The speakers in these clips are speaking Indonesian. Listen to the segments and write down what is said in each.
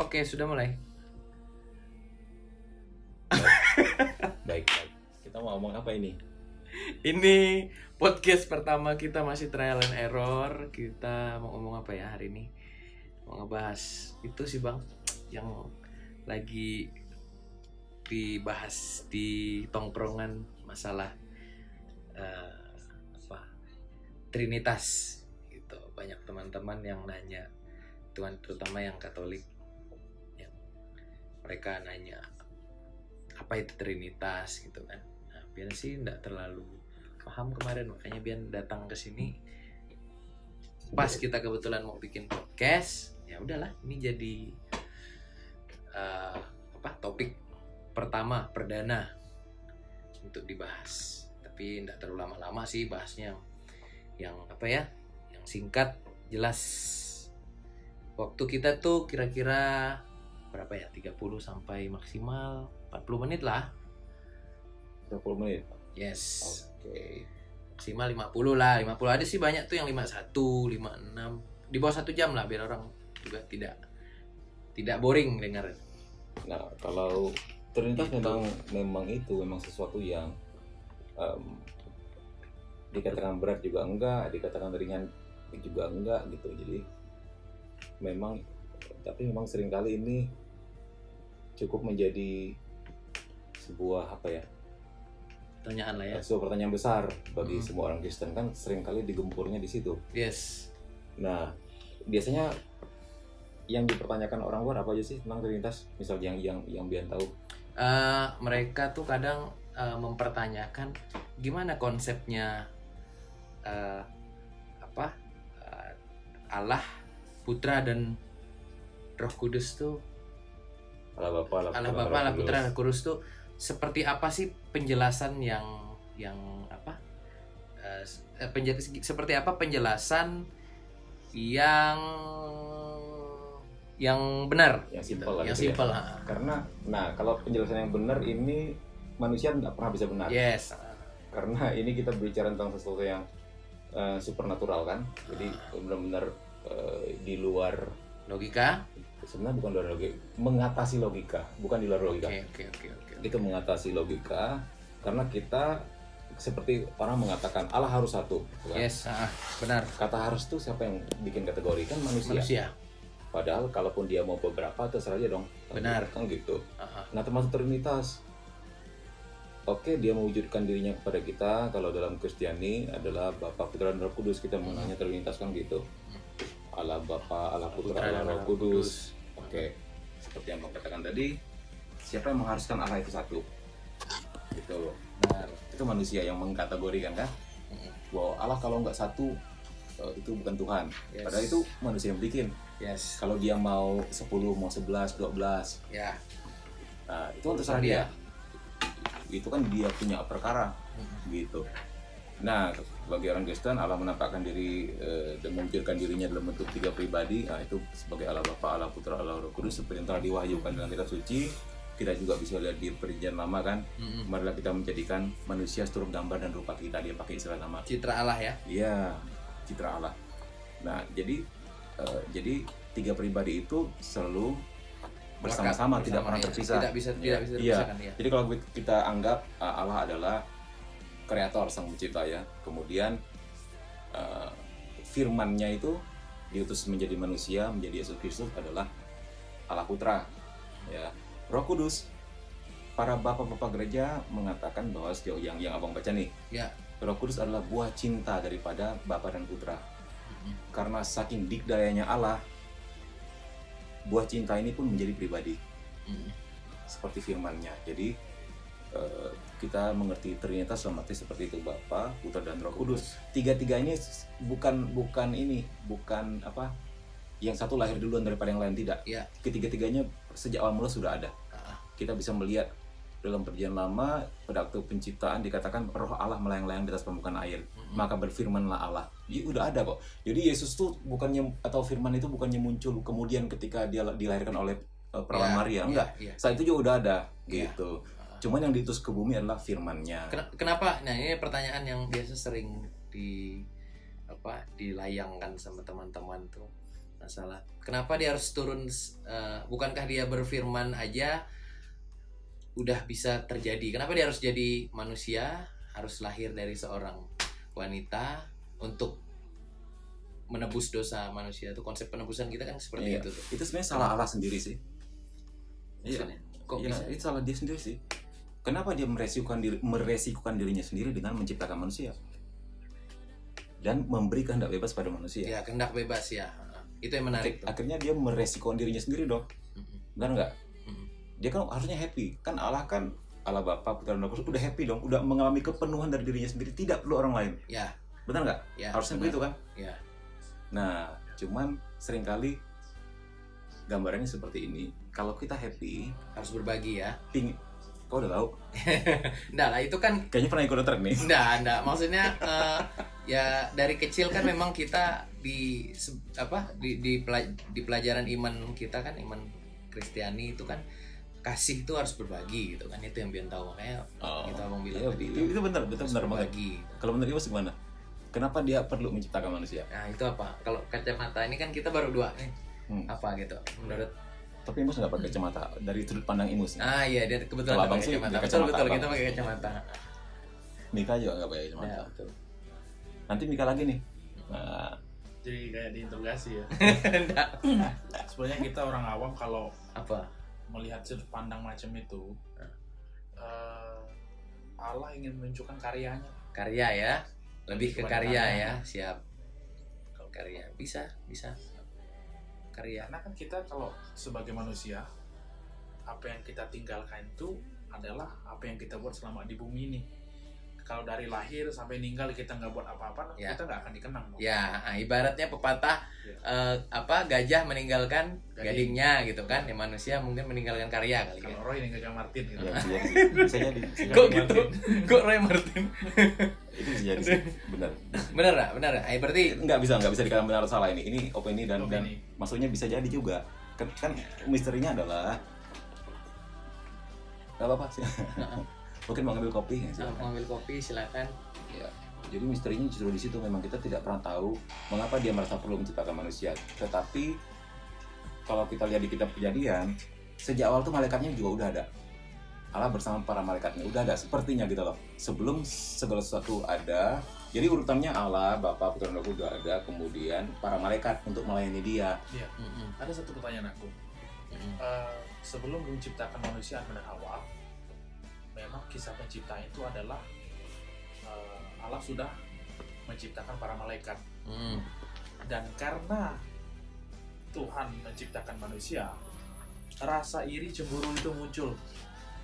Oke, sudah mulai. Baik. Kita mau ngomong apa ini? Ini podcast pertama kita, masih trial and error. Kita mau ngomong apa ya hari ini? Mau ngebahas itu sih Bang, yang lagi dibahas di tongkrongan, masalah Trinitas gitu. Banyak teman-teman yang nanya, Tuhan terutama yang Katolik, yang mereka nanya apa itu Trinitas gitu kan. Nah, Bian sih nggak terlalu paham kemarin, makanya Bian datang ke sini pas kita kebetulan mau bikin podcast. Ya udahlah, ini jadi topik pertama, perdana untuk dibahas. Tapi nggak terlalu lama-lama sih bahasnya, yang singkat jelas. Waktu kita tuh kira-kira berapa ya, 30 sampai maksimal 40 menit lah. 30 menit? Yes. Oke. Maksimal 50 lah, 50 ada sih banyak tuh yang 51, 56, di bawah 1 jam lah biar orang juga tidak boring dengar. Nah, kalau ternyata gitu. memang sesuatu yang dikatakan berat juga enggak, dikatakan ringan juga enggak gitu. Jadi memang, tapi memang seringkali ini cukup menjadi sebuah pertanyaan lah ya, sebuah pertanyaan besar bagi semua orang Kristen kan, seringkali digempurnya di situ. Yes. Nah, biasanya yang dipertanyakan orang luar apa aja sih tentang Trinitas, misalnya yang Bian tahu? Mereka tuh kadang mempertanyakan gimana konsepnya Allah, Putra dan Roh Kudus tuh, Allah Bapa, Allah Putra, Roh Kudus tuh seperti apa sih penjelasan seperti apa penjelasan yang benar, yang simpel gitu. Karena kalau penjelasan yang benar ini manusia nggak pernah bisa benar. Yes. Karena ini kita berbicara tentang sesuatu yang supernatural kan, jadi benar-benar di luar logika. Sebenarnya bukan di luar logika, mengatasi logika, bukan di luar logika. Oke. Itu mengatasi logika, karena kita seperti orang mengatakan Allah harus satu. Bukan? Yes, benar. Kata harus tuh siapa yang bikin kategori? Kan manusia. Padahal kalaupun dia mau beberapa terserah aja dong. Benar. Kan gitu. Nah, termasuk Trinitas. Oke, dia mewujudkan dirinya kepada kita. Kalau dalam Kristiani adalah Bapa, Putra dan Roh Kudus, kita mengenalnya Trinitas kan gitu. Allah Bapa, Allah Putra, Allah Roh Kudus. Oke. Seperti yang Bang katakan tadi, siapa yang mengharuskan Allah itu satu? Gitu loh. Nah, itu manusia yang mengkategorikan kan? Bahwa Allah kalau nggak satu itu bukan Tuhan. Yes. Padahal itu manusia yang bikin. Yes. Kalau dia mau 10, mau 11, 12. Ya. Nah, itu terserah dia. Itu kan dia punya perkara gitu. Nah, bagi orang Kristen Allah menampakkan diri dan memunculkan dirinya dalam bentuk tiga pribadi. Nah, itu sebagai Allah Bapa, Allah Putra, Allah Roh Kudus, seperti yang telah diwahyukan dalam kitab suci. Kita juga bisa lihat di Perjanjian Lama kan, marilah kita menjadikan manusia seturut gambar dan rupa kita. Dia pakai istilah nama citra Allah ya. Iya, citra Allah. Nah, jadi tiga pribadi itu selalu bersama-sama, tidak pernah terpisah. Tidak bisa terpisahkan. Jadi kalau kita anggap Allah adalah kreator, sang pencipta ya. Kemudian firman-Nya itu diutus menjadi manusia, menjadi Yesus Kristus adalah Allah Putra ya. Roh Kudus, para bapak-bapak gereja mengatakan bahwa sejauh yang Abang baca nih ya, Roh Kudus adalah buah cinta daripada Bapa dan Putra. Karena saking dikdayanya Allah, buah cinta ini pun menjadi pribadi seperti firman-Nya. Jadi kita mengerti Trinitas seperti itu, Bapa, Putra dan Roh Kudus. Tiga-tiganya bukan yang satu lahir duluan daripada yang lain, tidak ya. Ketiga-tiganya sejak awal mula sudah ada. Kita bisa melihat dalam Perjanjian Lama pada waktu penciptaan dikatakan Roh Allah melayang-layang di atas permukaan air, maka berfirmanlah Allah. Ya, udah ada kok. Jadi Yesus tuh firman itu bukannya muncul kemudian ketika dia dilahirkan oleh perawan Maria, enggak. Saat itu juga udah ada gitu. Cuman yang diutus ke bumi adalah firman-Nya. Kenapa? Nah, ini pertanyaan yang biasa sering dilayangkan sama teman-teman tuh. masalah. Kenapa dia harus turun? Bukankah dia berfirman aja udah bisa terjadi? Kenapa dia harus jadi manusia, harus lahir dari seorang wanita untuk menebus dosa manusia? Itu konsep penebusan kita kan seperti iya. Itu tuh. Itu sebenarnya salah Allah sendiri sih. Iya. Kok bisa? Itu salah dia sendiri sih. Kenapa dia meresikukan dirinya sendiri dengan menciptakan manusia dan memberi kehendak bebas pada manusia? Ya, kehendak bebas ya. Itu yang menarik. Akhirnya dia meresikukan dirinya sendiri dong. Benar nggak? Dia kan harusnya happy. Kan Allah Bapa, Putra dan Roh Kudus udah happy dong. Udah mengalami kepenuhan dari dirinya sendiri. Tidak perlu orang lain. Ya. Benar nggak? Ya, harusnya begitu kan? Ya. Nah, cuman seringkali gambarannya seperti ini. Kalau kita happy harus berbagi ya. Kau udah tahu? Nggak lah, itu kan kayaknya pernah ikut trek nih. Nggak, maksudnya ya dari kecil kan memang kita di pelajaran iman kita kan, iman Kristiani itu kan kasih itu harus berbagi gitu kan, itu yang Bian tahu makanya kita abang bilang iya, itu benar berbagi. Kalau menurut Iwas gimana? Kenapa dia perlu menciptakan manusia? Nah itu apa? Kalau kacamata ini kan kita baru dua nih, apa gitu menurut? Tapi Imus nggak pakai kacamata dari sudut pandang Imus. Ah iya, dia kebetulan nggak pakai kacamata. Betul kita pakai kacamata. Mika juga nggak pakai kacamata. Ya, betul. Nanti Mika lagi nih. Nah. Jadi kayak diinterogasi ya. Sebenarnya kita orang awam kalau apa melihat sudut pandang macam itu, Allah ingin menunjukkan karyanya. Karya ya, lebih ke karya ya. Siap. Kalau karya bisa. Karena kan kita kalau sebagai manusia, apa yang kita tinggalkan itu adalah apa yang kita buat selama di bumi ini. Kalau dari lahir sampai meninggal kita nggak buat apa-apa, ya. Kita nggak akan dikenang. Ya, ibaratnya pepatah ya. Gajah meninggalkan gadingnya gitu kan. Ya, manusia mungkin meninggalkan karya kali. Kalau Roy meninggalkan Martin gitu. Bisa jadi. Kok gitu? Kok Roy Martin? Itu bisa jadi. Benar. Berarti nggak bisa dikatakan benar atau salah ini. Ini opini dan maksudnya bisa jadi juga. Kan misterinya adalah nggak apa-apa sih. Mungkin mau ngambil kopi ya, silakan. Mau ngambil kopi silakan. Ya, jadi misterinya justru di situ, memang kita tidak pernah tahu mengapa dia merasa perlu menciptakan manusia. Tetapi kalau kita lihat di kitab Kejadian, sejak awal tuh malaikatnya juga udah ada. Allah bersama para malaikatnya udah ada sepertinya gitu loh. Sebelum segala sesuatu ada, jadi urutannya Allah, Bapa, Putra dan Roh Kudus udah ada, kemudian para malaikat untuk melayani dia. Iya. Ada satu pertanyaan aku. Sebelum menciptakan manusia pada awal, memang kisah penciptaan itu adalah Allah sudah menciptakan para malaikat. Dan karena Tuhan menciptakan manusia, rasa iri cemburu itu muncul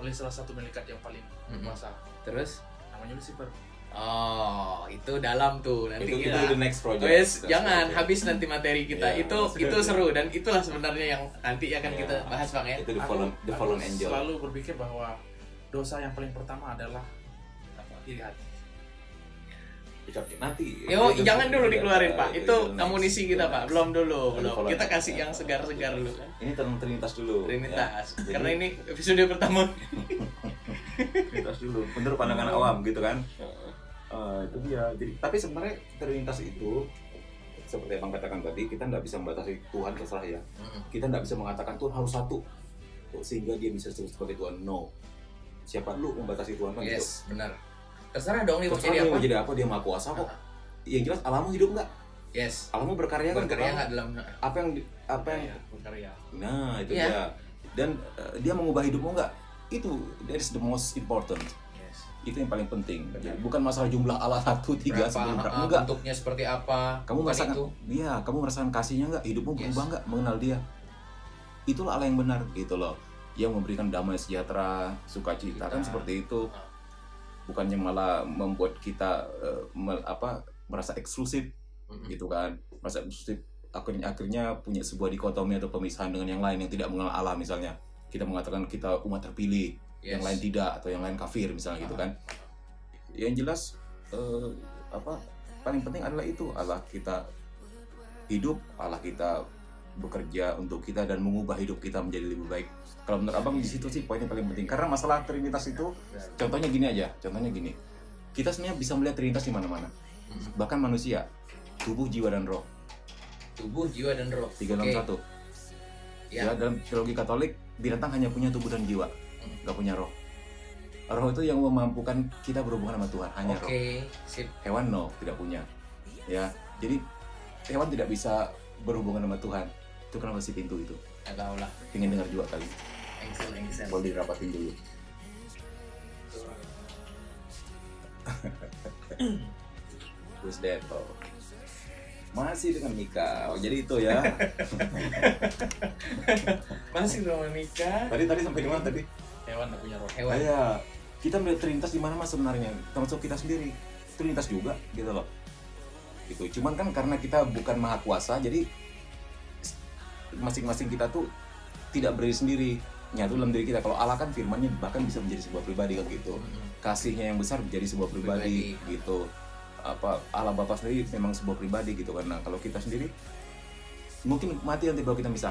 oleh salah satu malaikat yang paling berkuasa. Terus? Namanya Lucifer. Oh, itu dalam tuh nanti itu the next project. Wes, jangan habis nanti materi kita. Yeah, itu seru dan itulah sebenarnya yang nanti akan kita bahas Bang ya. Itu the fallen angel. Selalu berpikir bahwa dosa yang paling pertama adalah iri hati. Nanti. Yo, jangan dulu dikeluarin Pak. Itu amunisi kita Pak. Belum dulu, belum. Kita kasih yang segar-segar dulu. Ini tentang Trinitas dulu. Trinitas. Ya. Karena ini episode pertama. Trinitas dulu. Menurut pandangan awam gitu kan. Itu dia. Jadi, tapi sebenarnya Trinitas itu seperti yang Bang katakan tadi, kita nggak bisa membatasi Tuhan terserah ya. Kita nggak bisa mengatakan Tuhan harus satu sehingga dia bisa seperti Tuhan. No. Siapa lu membatasi Tuhan kan? Yes, gitu. Benar. Terserah dong mau jadi apa. Dia Maha Kuasa kok. Yang jelas alammu hidup enggak? Yes. Alammu berkarya kan? Berkarya enggak dalam apa yang berkarya. Nah, itu dia. Dan dia mengubah hidupmu enggak? Itu that is the most important. Yes. Itu yang paling penting. Benar. Bukan masalah jumlah Allah 1 3 10 berapa enggak. Bentuknya seperti apa? Kamu merasakan itu? Iya, kamu merasakan kasihnya enggak? Hidupmu berubah enggak mengenal dia? Itulah Allah yang benar gitu loh. Yang memberikan damai sejahtera, sukacita kan seperti itu. Bukannya malah membuat kita merasa eksklusif gitu kan. Merasa eksklusif akhirnya punya sebuah dikotomi atau pemisahan dengan yang lain yang tidak mengenal Allah misalnya. Kita mengatakan kita umat terpilih, yang lain tidak atau yang lain kafir misalnya gitu kan. Yang jelas paling penting adalah itu, Allah kita hidup, Allah kita bekerja untuk kita dan mengubah hidup kita menjadi lebih baik. Kalau menurut abang di situ sih poinnya paling penting. Karena masalah Trinitas itu, contohnya gini. Kita sebenarnya bisa melihat Trinitas di mana-mana. Bahkan manusia, tubuh, jiwa dan roh. tubuh, jiwa, dan roh. Tiga dalam satu. Ya, dalam teologi Katolik, binatang hanya punya tubuh dan jiwa, nggak punya roh. Roh itu yang memampukan kita berhubungan sama Tuhan, hanya roh. Sip. Hewan no, tidak punya. Ya, jadi hewan tidak bisa berhubungan sama Tuhan. Itu kenapa sih pintu itu? Agak olah. Pengen dengar juga kali. Engsel. Boleh dirapatin dulu. Terus Deto masih dengan Mika, jadi itu ya. Masih dengan Mika. Tadi sampai di mana tadi? Hewan tak punya roh. Hewan. Iya. Kita melihat Trinitas di mana mas sebenarnya? Termasuk kita sendiri Trinitas juga gitu loh. Itu cuman kan karena kita bukan maha kuasa, jadi masing-masing kita tuh tidak berdiri sendiri, nyatu dalam diri kita. Kalau Allah kan firman-Nya bahkan bisa menjadi sebuah pribadi kan gitu. Kasihnya yang besar menjadi sebuah pribadi. Gitu. Apa Allah Bapa sendiri memang sebuah pribadi gitu, karena kalau kita sendiri mungkin mati nanti baru kita misah.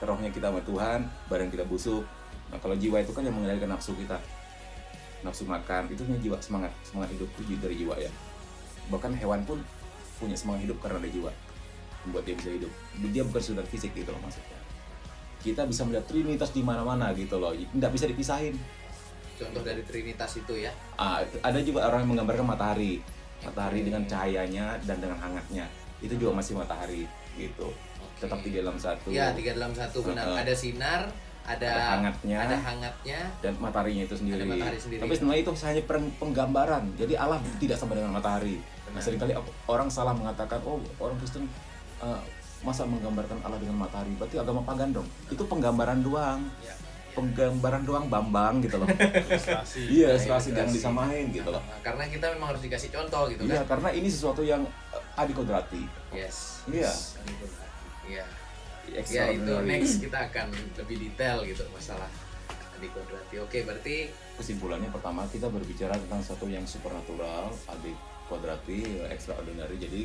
Rohnya kita sama Tuhan, badan kita busuk. Nah kalau jiwa itu kan yang mengendalikan nafsu kita, nafsu makan itu punya jiwa, semangat hidup itu dari jiwa ya. Bahkan hewan pun punya semangat hidup karena ada jiwa, membuat dia bisa hidup. Dia bukan sudut fisik gitu loh maksudnya. Kita bisa melihat Trinitas di mana-mana gitu loh, nggak bisa dipisahin. Contoh dari Trinitas itu ya? Ada juga orang yang menggambarkan matahari dengan cahayanya dan dengan hangatnya. Itu juga masih matahari gitu. Tetap tiga dalam satu. Iya, tiga dalam satu benar. Ada sinar, ada hangatnya, dan mataharinya itu sendiri. Tapi sebenarnya itu hanya penggambaran. Jadi Allah tidak sama dengan matahari. Nah, seringkali orang salah mengatakan, oh orang Kristen masa menggambarkan Allah dengan matahari? Berarti agama pagan dong. Itu penggambaran doang. Ya. Penggambaran doang Bambang gitu loh. Iya, ilustrasi yang disamain gitu loh. Karena kita memang harus dikasih contoh gitu kan. Iya, karena ini sesuatu yang adikodrati. Yes. Iya. Iya. Ya, itu next kita akan lebih detail gitu masalah adikodrati. Oke, berarti kesimpulannya pertama kita berbicara tentang satu yang supernatural, adikodrati, extraordinary. Jadi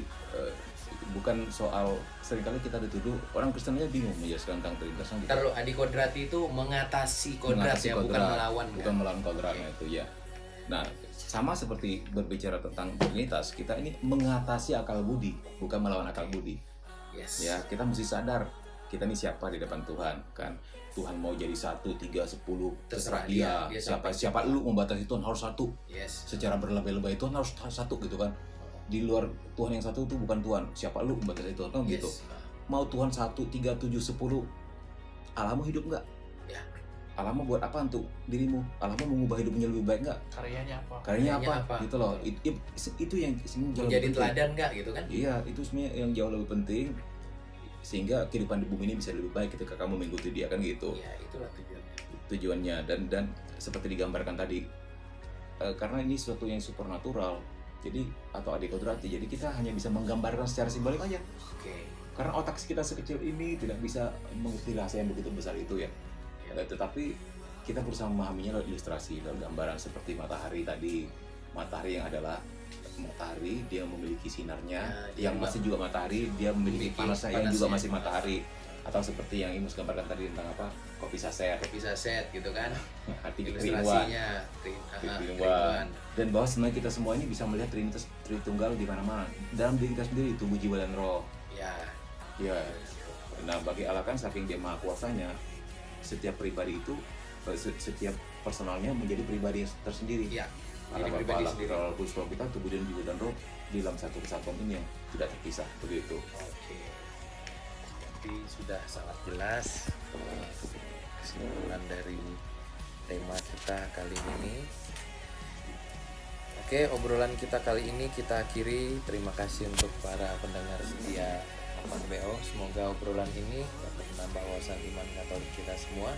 bukan soal, seringkali kita dituduh orang Kristen aja bingung menjelaskan tentang Trinitas. Terlalu adikodrati itu mengatasi kodrat ya, bukan melawan kodratnya itu ya. Nah sama seperti berbicara tentang Trinitas, kita ini mengatasi akal budi, bukan melawan akal budi. Yes. Ya kita mesti sadar kita ini siapa di depan Tuhan kan. Tuhan mau jadi 1, 3, 10 terserah dia. Siapa lu membatasi Tuhan harus 1. Yes. Secara berlebih-lebih Tuhan harus 1 gitu kan. Di luar Tuhan yang 1 itu bukan Tuhan. Siapa lu membatasi Tuhan kan gitu. Mau Tuhan 1, 3, 7, 10, Allahmu hidup nggak? Ya. Allahmu buat apa untuk dirimu? Allahmu mengubah hidupnya lebih baik nggak? Karyanya apa? Gitu loh. Itu yang menjadi teladan nggak gitu kan? Iya, itu sebenarnya yang jauh lebih penting sehingga kehidupan di bumi ini bisa lebih baik ketika kamu mengikuti dia kan gitu. Iya, itulah tujuannya. Dan seperti digambarkan tadi, karena ini sesuatu yang supernatural. Jadi atau adikodrati, jadi kita hanya bisa menggambarkan secara simbolik aja. Karena otak kita sekecil ini tidak bisa mengerti rahasia yang begitu besar itu ya. Tetapi kita berusaha memahaminya lewat ilustrasi, lewat gambaran seperti matahari tadi. Matahari yang adalah matahari, dia memiliki sinarnya, yang masih juga matahari, dia memiliki panasnya yang juga masih matahari. Atau seperti yang Imus gambarkan tadi tentang apa, kopi saset gitu kan, hati keiluan. Dan bahwa sebenarnya kita semua ini bisa melihat Trinitas Tritunggal di mana-mana dalam diri kita sendiri, tubuh, jiwa, dan roh. Ya. Nah bagi Allah kan saking dia maha kuasanya, setiap pribadi itu, setiap personalnya menjadi pribadi tersendiri. Allah Bapa, Allah Putra, Allah Kudus, kita tubuh dan jiwa dan roh di dalam satu kesatuan ini yang tidak terpisah begitu. Sudah sangat jelas kesimpulan dari tema kita kali ini. Oke, obrolan kita kali ini kita akhiri. Terima kasih untuk para pendengar setia Abang BO. Semoga obrolan ini dapat menambah wawasan iman Katolik kita semua.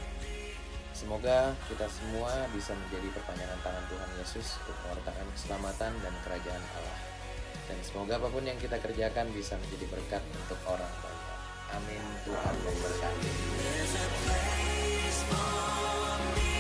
Semoga kita semua bisa menjadi perpanjangan tangan Tuhan Yesus untuk mewartakan keselamatan dan kerajaan Allah. Dan semoga apapun yang kita kerjakan bisa menjadi berkat untuk orang banyak. Amin. Tuhan memberkati.